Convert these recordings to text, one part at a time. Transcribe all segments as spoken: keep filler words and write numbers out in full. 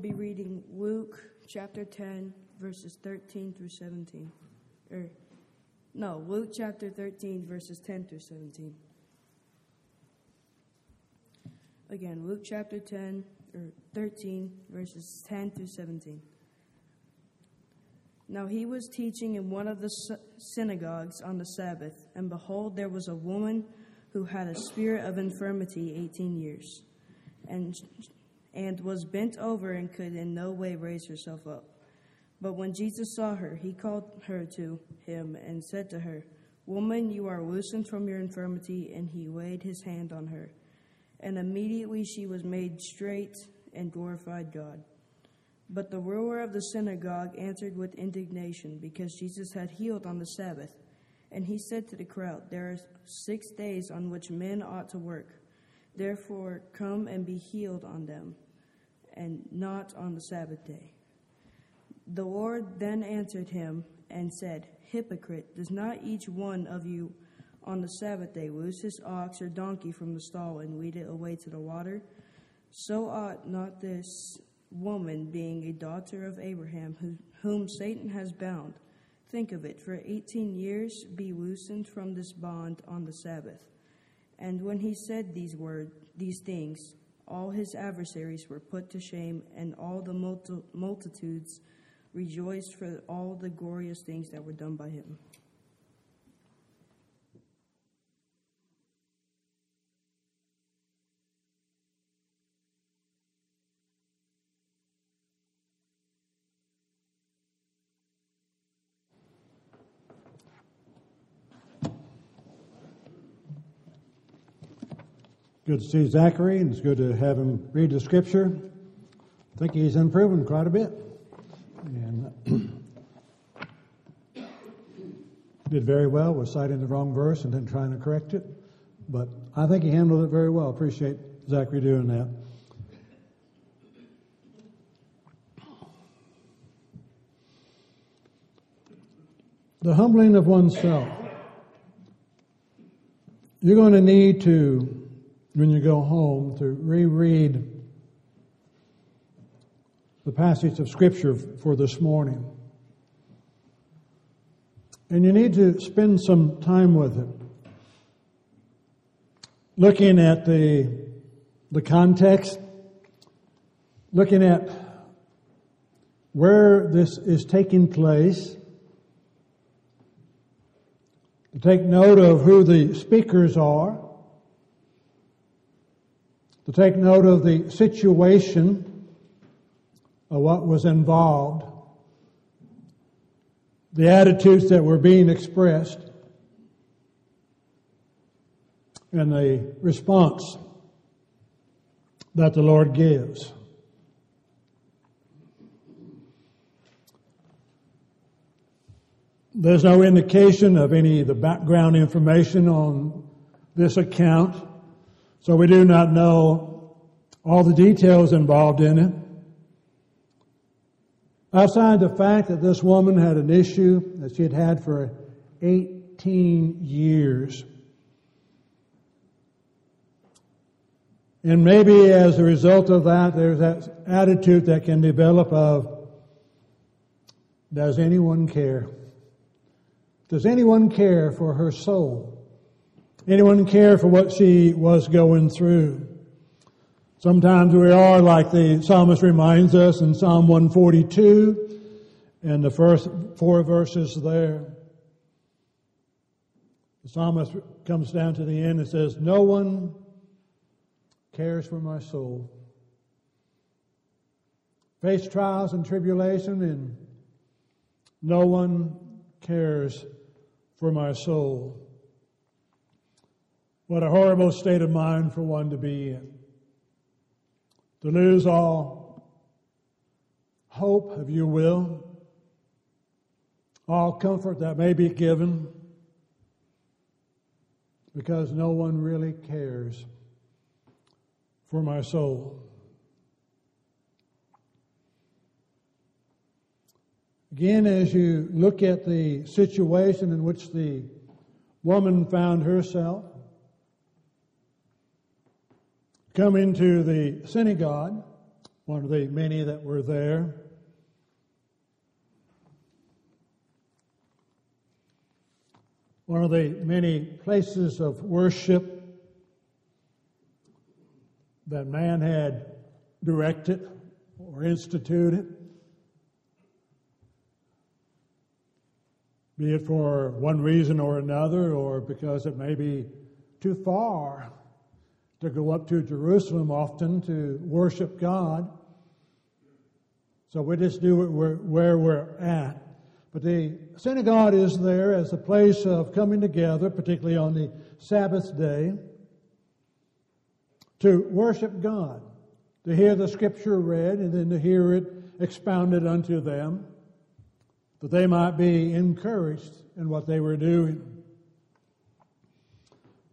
Be reading Luke chapter ten, verses thirteen through seventeen. Or, no, Luke chapter thirteen, verses ten through seventeen. Again, Luke chapter ten, or thirteen, verses ten through seventeen. Now he was teaching in one of the synagogues on the Sabbath, and behold, there was a woman who had a spirit of infirmity eighteen years, and and was bent over and could in no way raise herself up. But when Jesus saw her, he called her to him and said to her, "Woman, you are loosened from your infirmity," and he laid his hand on her. And immediately she was made straight and glorified God. But the ruler of the synagogue answered with indignation, because Jesus had healed on the Sabbath. And he said to the crowd, "There are six days on which men ought to work. Therefore come and be healed on them, and not on the Sabbath day." The Lord then answered him and said, "Hypocrite, does not each one of you on the Sabbath day loose his ox or donkey from the stall and lead it away to the water? So ought not this woman, being a daughter of Abraham, who, whom Satan has bound, think of it, for eighteen years be loosened from this bond on the Sabbath?" And when he said these word, these things, all his adversaries were put to shame, and all the multi- multitudes rejoiced for all the glorious things that were done by him. Good to see Zachary, and it's good to have him read the scripture. I think he's improving quite a bit. And did very well with citing the wrong verse and then trying to correct it. But I think he handled it very well. Appreciate Zachary doing that. The humbling of oneself. You're going to need to, when you go home, to reread the passage of Scripture for this morning. And you need to spend some time with it, looking at the, the context, looking at where this is taking place, to take note of who the speakers are, to take note of the situation of what was involved, the attitudes that were being expressed, and the response that the Lord gives. There's no indication of any of the background information on this account, so we do not know all the details involved in it, outside the fact that this woman had an issue that she had had for eighteen years. And maybe as a result of that, there's that attitude that can develop of, does anyone care? Does anyone care for her soul? Anyone care for what she was going through? Sometimes we are like the psalmist reminds us in Psalm one forty-two and the first four verses there. The psalmist comes down to the end and says, "No one cares for my soul." Face trials and tribulation, and no one cares for my soul. What a horrible state of mind for one to be in. To lose all hope, if you will, all comfort that may be given, because no one really cares for my soul. Again, as you look at the situation in which the woman found herself, coming to the synagogue, one of the many that were there. One of the many places of worship that man had directed or instituted, be it for one reason or another, or because it may be too far to go up to Jerusalem often to worship God. So we just do it where we're at. But the synagogue is there as a place of coming together, particularly on the Sabbath day, to worship God, to hear the Scripture read and then to hear it expounded unto them, that they might be encouraged in what they were doing.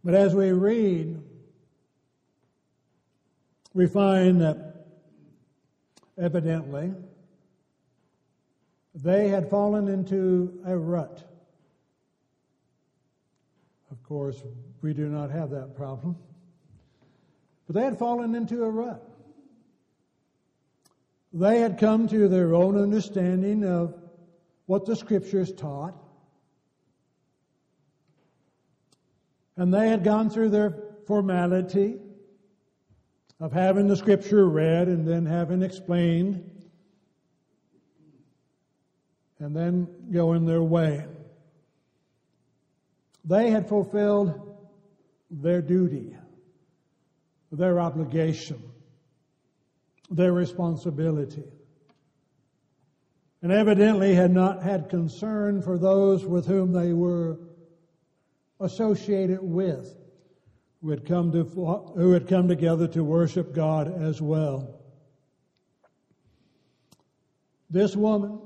But as we read, we find that evidently they had fallen into a rut. Of course, we do not have that problem. But they had fallen into a rut. They had come to their own understanding of what the Scriptures taught. And they had gone through their formality of having the Scripture read and then having explained, and then going their way. They had fulfilled their duty, their obligation, their responsibility, and evidently had not had concern for those with whom they were associated with, who had come to, who had come together to worship God as well. This woman,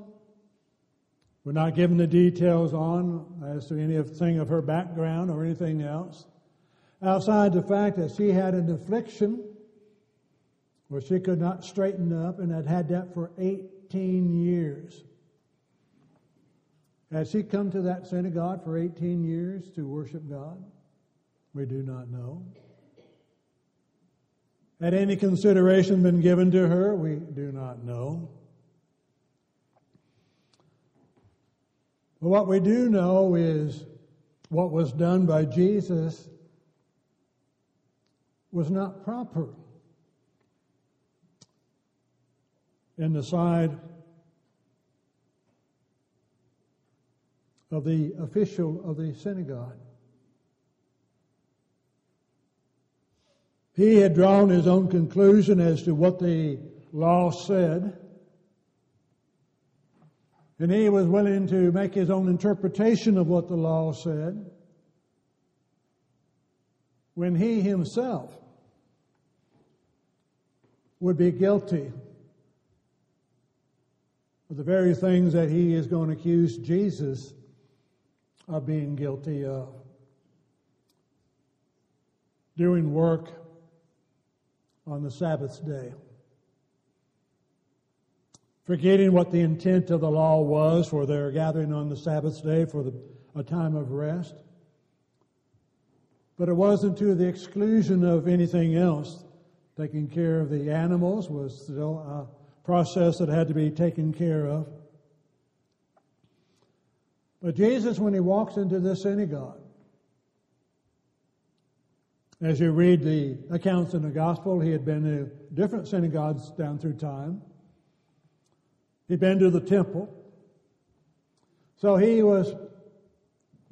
we're not given the details on as to anything of her background or anything else, outside the fact that she had an affliction where she could not straighten up and had had that for eighteen years. Had she come to that synagogue for eighteen years to worship God? We do not know. Had any consideration been given to her? We do not know. But what we do know is what was done by Jesus was not proper in the sight of the official of the synagogue. He had drawn his own conclusion as to what the law said, and he was willing to make his own interpretation of what the law said, when he himself would be guilty of the very things that he is going to accuse Jesus of being guilty of. Doing work on the Sabbath day. Forgetting what the intent of the law was for their gathering on the Sabbath day for the, a time of rest. But it wasn't to the exclusion of anything else. Taking care of the animals was still a process that had to be taken care of. But Jesus, when he walks into this synagogue, as you read the accounts in the gospel, he had been to different synagogues down through time. He'd been to the temple. So he was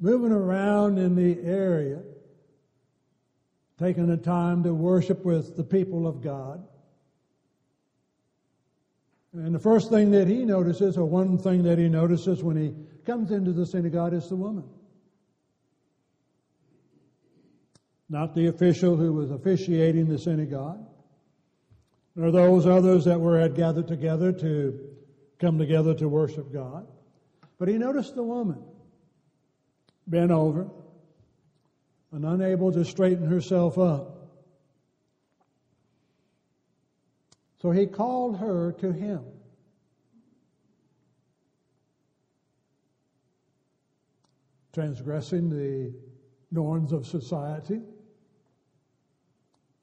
moving around in the area, taking the time to worship with the people of God. And the first thing that he notices, or one thing that he notices when he comes into the synagogue, is the woman. Not the official who was officiating the synagogue, nor those others that were had gathered together to come together to worship God. But he noticed the woman bent over and unable to straighten herself up. So he called her to him. Transgressing the norms of society,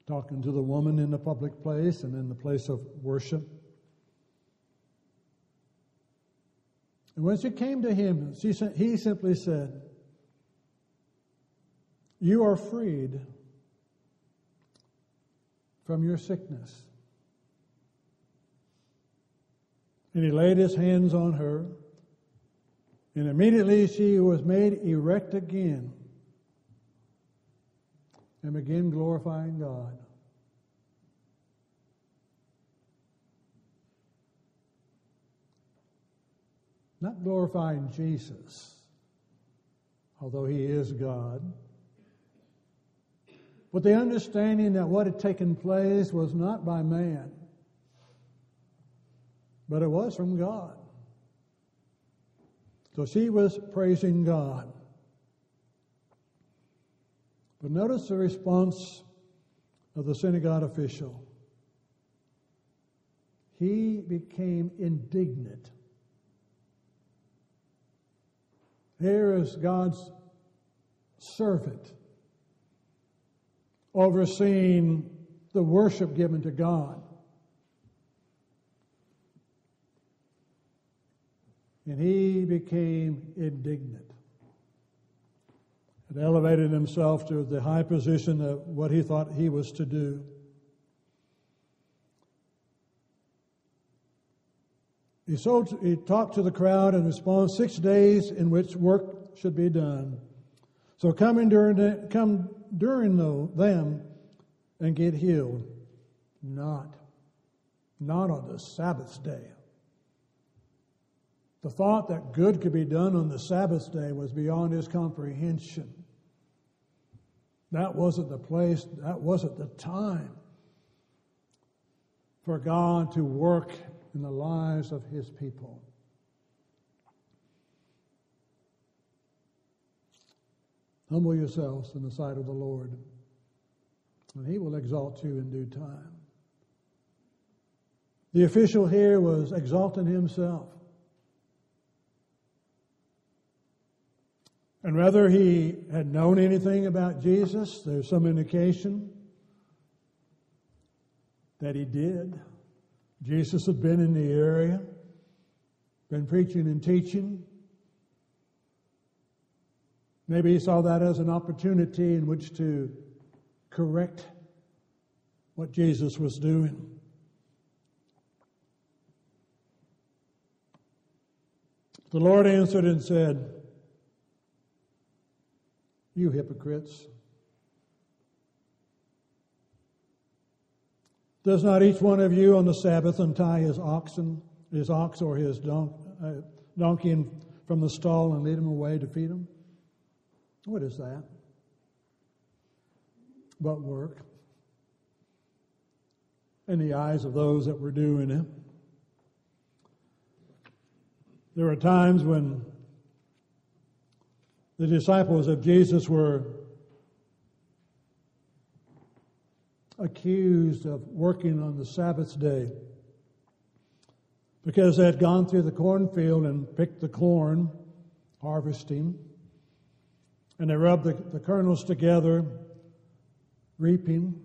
talking to the woman in the public place and in the place of worship. And when she came to him, she, he simply said, "You are freed from your sickness." And he laid his hands on her, and immediately she was made erect again and began glorifying God. Not glorifying Jesus, although he is God, but the understanding that what had taken place was not by man, but it was from God. So she was praising God. But notice the response of the synagogue official. He became indignant. Here is God's servant overseeing the worship given to God. And he became indignant. It elevated himself to the high position of what he thought he was to do. He, sold, he talked to the crowd in response, six days in which work should be done. So come, enduring, come during them and get healed. Not, not on the Sabbath day. The thought that good could be done on the Sabbath day was beyond his comprehension. That wasn't the place, that wasn't the time for God to work in the lives of his people. Humble yourselves in the sight of the Lord, and he will exalt you in due time. The official here was exalting himself. And whether he had known anything about Jesus, there's some indication that he did. Jesus had been in the area, been preaching and teaching. Maybe he saw that as an opportunity in which to correct what Jesus was doing. The Lord answered and said, "You hypocrites, does not each one of you on the Sabbath untie his oxen, his ox or his don- uh, donkey from the stall and lead him away to feed him?" What is that but work in the eyes of those that were doing it? There are times when the disciples of Jesus were accused of working on the Sabbath day because they had gone through the cornfield and picked the corn, harvesting, and they rubbed the, the kernels together, reaping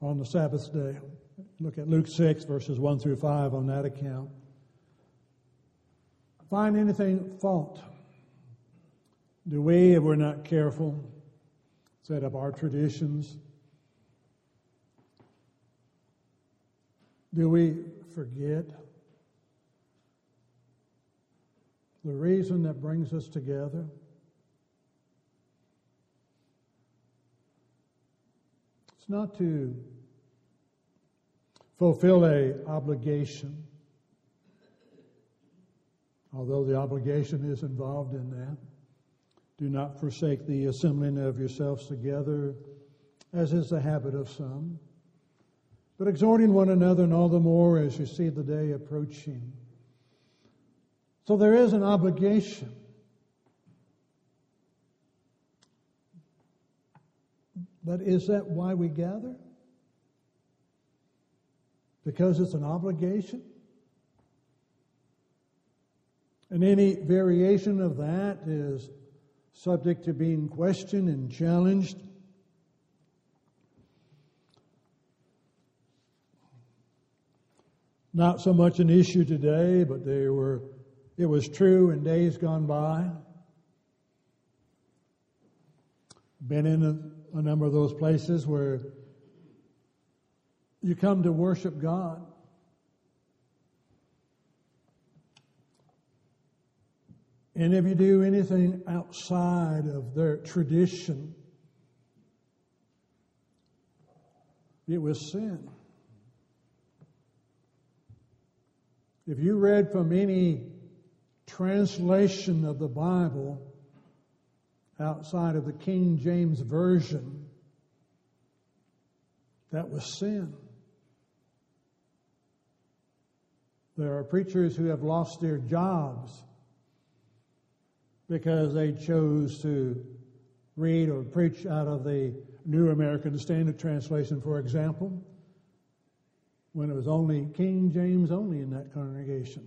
on the Sabbath day. Look at Luke six, verses one through five on that account. Find anything fault? Do we, if we're not careful, set up our traditions? Do we forget the reason that brings us together? It's not to fulfill an obligation, although the obligation is involved in that. Do not forsake the assembling of yourselves together, as is the habit of some, but exhorting one another, and all the more as you see the day approaching. So there is an obligation. But is that why we gather? Because it's an obligation? And any variation of that is subject to being questioned and challenged. not so much an issue today, but they were. It was true in days gone by. Been in a, a number of those places where you come to worship God. And if you do anything outside of their tradition, it was sin. If you read from any translation of the Bible outside of the King James Version, that was sin. There are preachers who have lost their jobs because they chose to read or preach out of the New American Standard Translation, for example, when it was only King James only in that congregation.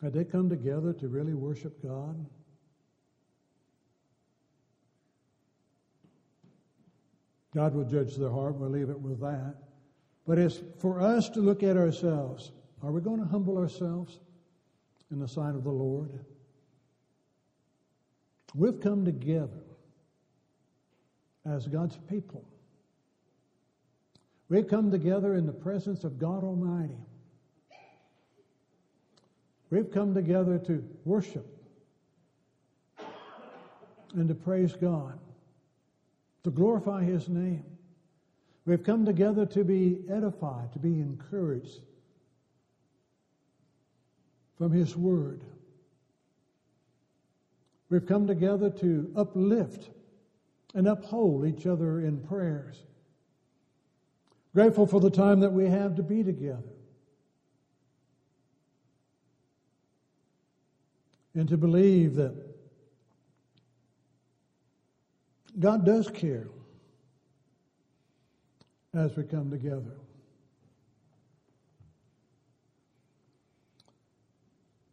Had they come together to really worship God? God will judge their heart. We'll leave it with that. But it's for us to look at ourselves. Are we going to humble ourselves in the sight of the Lord? We've come together as God's people. We've come together in the presence of God Almighty. We've come together to worship and to praise God, to glorify His name. We've come together to be edified, to be encouraged from His Word. We've come together to uplift and uphold each other in prayers. Grateful for the time that we have to be together. And to believe that God does care as we come together.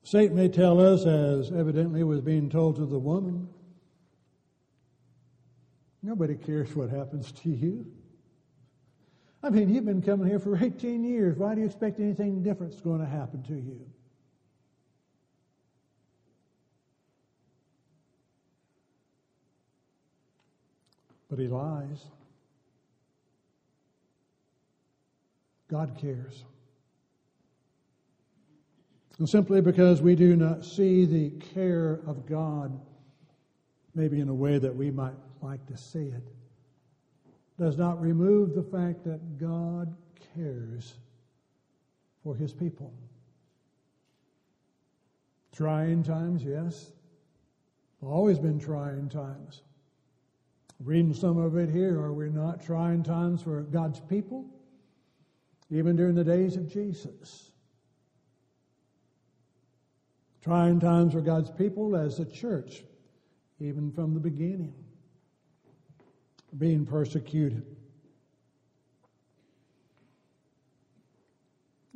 Satan may tell us, as evidently was being told to the woman, nobody cares what happens to you. I mean, you've been coming here for eighteen years. Why do you expect anything different is going to happen to you? But he lies. God cares. And simply because we do not see the care of God, maybe in a way that we might like to see it, does not remove the fact that God cares for His people. Trying times, yes. Always been trying times. Reading some of it here, are we not? Trying times for God's people, even during the days of Jesus. Trying times for God's people as a church, even from the beginning, being persecuted.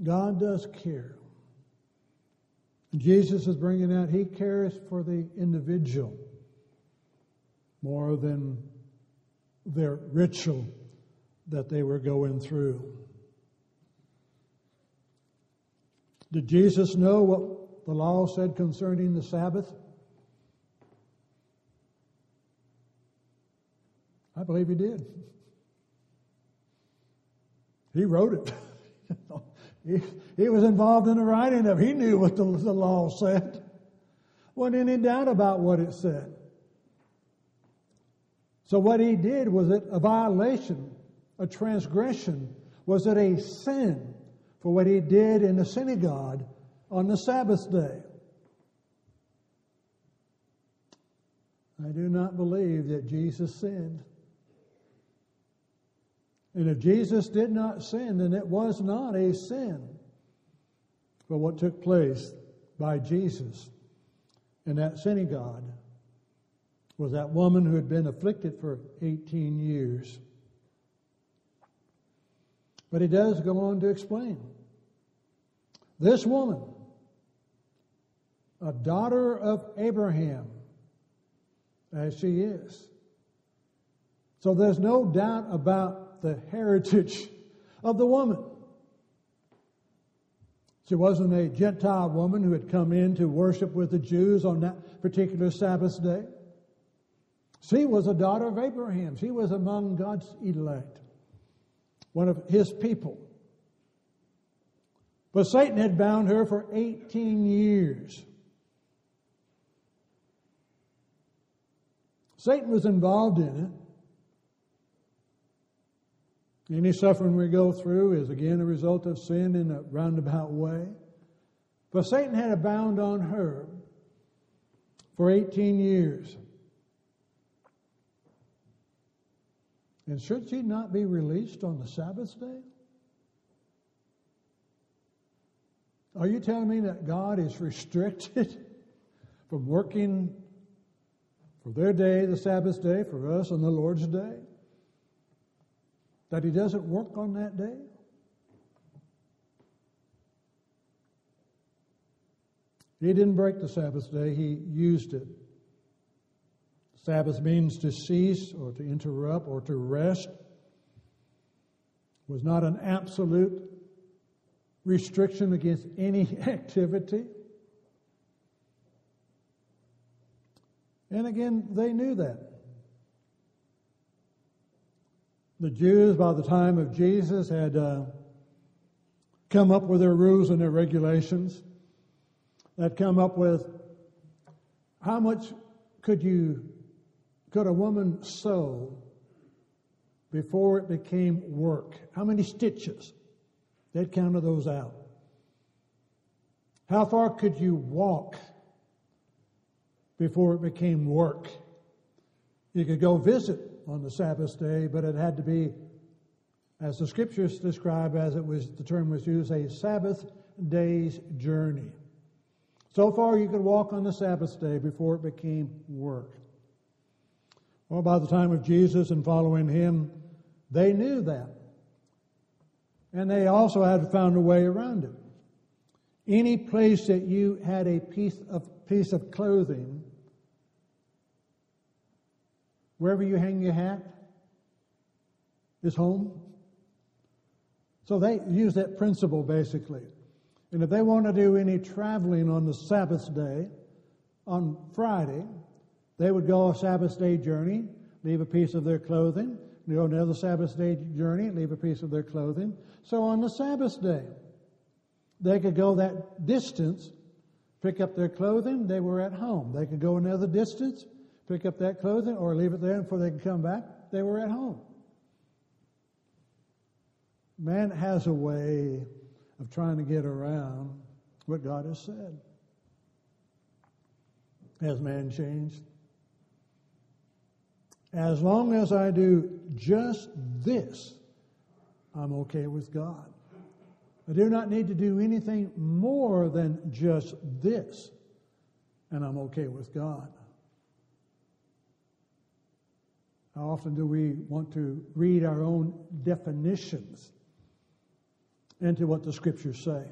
God does care. Jesus is bringing out, He cares for the individual more than their ritual that they were going through. Did Jesus know what the law said concerning the Sabbath? I believe He did. He wrote it. he, he was involved in the writing of it. He knew what the, the law said. Wasn't any doubt about what it said. So what He did, was it a violation, a transgression? Was it a sin for what He did in the synagogue on the Sabbath day? I do not believe that Jesus sinned. And if Jesus did not sin, then it was not a sin for what took place by Jesus in that synagogue. Was that woman who had been afflicted for eighteen years. But he does go on to explain. This woman, a daughter of Abraham, as she is. So there's no doubt about the heritage of the woman. She wasn't a Gentile woman who had come in to worship with the Jews on that particular Sabbath day. She was a daughter of Abraham. She was among God's elect, one of his people. But Satan had bound her for eighteen years. Satan was involved in it. Any suffering we go through is again a result of sin in a roundabout way. But Satan had a bound on her for eighteen years. And should she not be released on the Sabbath day? Are you telling me that God is restricted from working for their day, the Sabbath day, for us on the Lord's day? That he doesn't work on that day? He didn't break the Sabbath day, he used it. Sabbath means to cease or to interrupt or to rest. It was not an absolute restriction against any activity. And again, they knew that. The Jews, by the time of Jesus, had uh, come up with their rules and their regulations. They'd come up with how much could you, could a woman sew before it became work? How many stitches? They'd counted those out. How far could you walk before it became work? You could go visit on the Sabbath day, but it had to be, as the scriptures describe, as it was, the term was used, a Sabbath day's journey. So far you could walk on the Sabbath day before it became work. Well, by the time of Jesus and following him, they knew that. And they also had found a way around it. Any place that you had a piece of, piece of clothing, wherever you hang your hat is home. So they use that principle, basically. And if they want to do any traveling on the Sabbath day, on Friday, they would go a Sabbath day journey, leave a piece of their clothing, go another Sabbath day journey, leave a piece of their clothing. So on the Sabbath day, they could go that distance, pick up their clothing, they were at home. They could go another distance, pick up that clothing or leave it there before they could come back, they were at home. Man has a way of trying to get around what God has said. Has man changed? As long as I do just this, I'm okay with God. I do not need to do anything more than just this, and I'm okay with God. How often do we want to read our own definitions into what the scriptures say?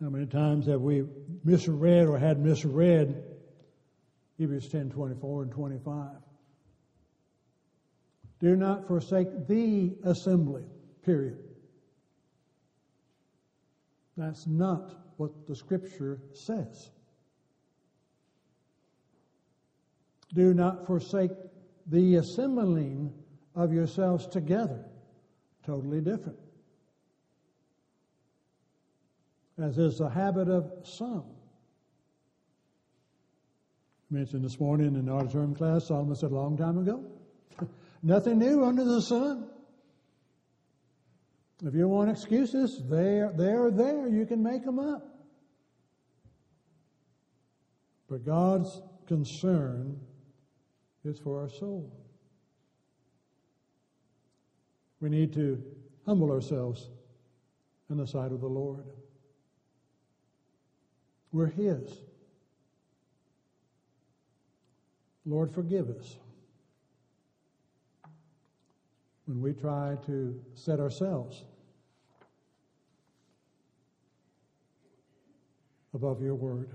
How many times have we misread or had misread Hebrews ten, twenty-four and twenty-five? Do not forsake the assembly, period. That's not what the scripture says. Do not forsake the assembling of yourselves together. Totally different. As is the habit of some. I mentioned this morning in the auditorium class, Solomon said a long time ago, nothing new under the sun. If you want excuses, they are, they are there. You can make them up. But God's concern is for our soul. We need to humble ourselves in the sight of the Lord. We're His. Lord, forgive us when we try to set ourselves above your word.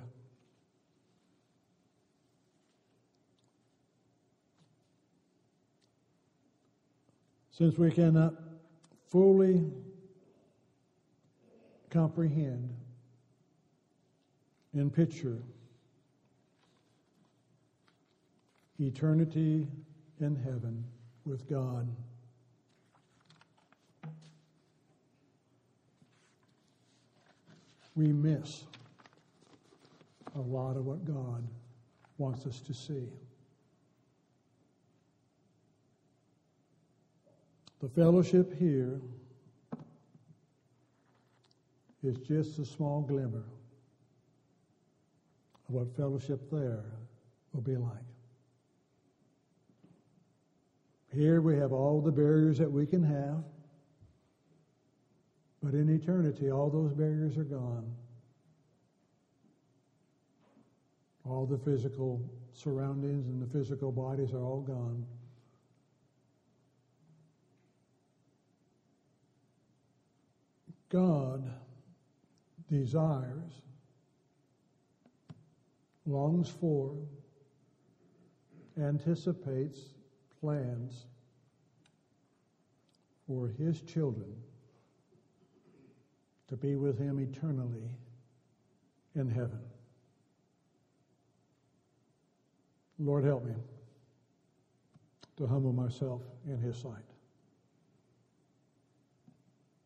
Since we cannot fully comprehend and picture eternity in heaven with God, we miss a lot of what God wants us to see. The fellowship here is just a small glimmer of what fellowship there will be like. Here we have all the barriers that we can have, but in eternity, all those barriers are gone. All the physical surroundings and the physical bodies are all gone. God desires, longs for, anticipates, plans for His children to be with Him eternally in heaven. Lord, help me to humble myself in His sight.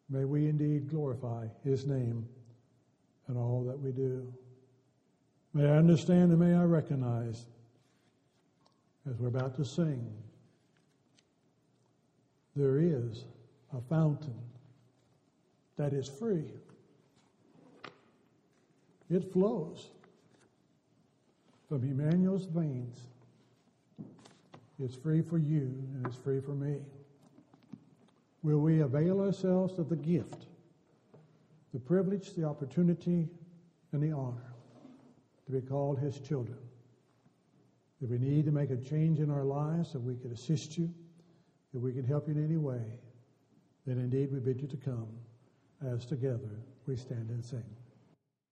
May we indeed glorify His name in all that we do. May I understand and may I recognize, as we're about to sing, there is a fountain that is free. It flows from Emmanuel's veins. It's free for you and it's free for me. Will we avail ourselves of the gift, the privilege, the opportunity, and the honor to be called His children? If we need to make a change in our lives, if we could assist you, if we could help you in any way, then indeed we bid you to come as together we stand and sing.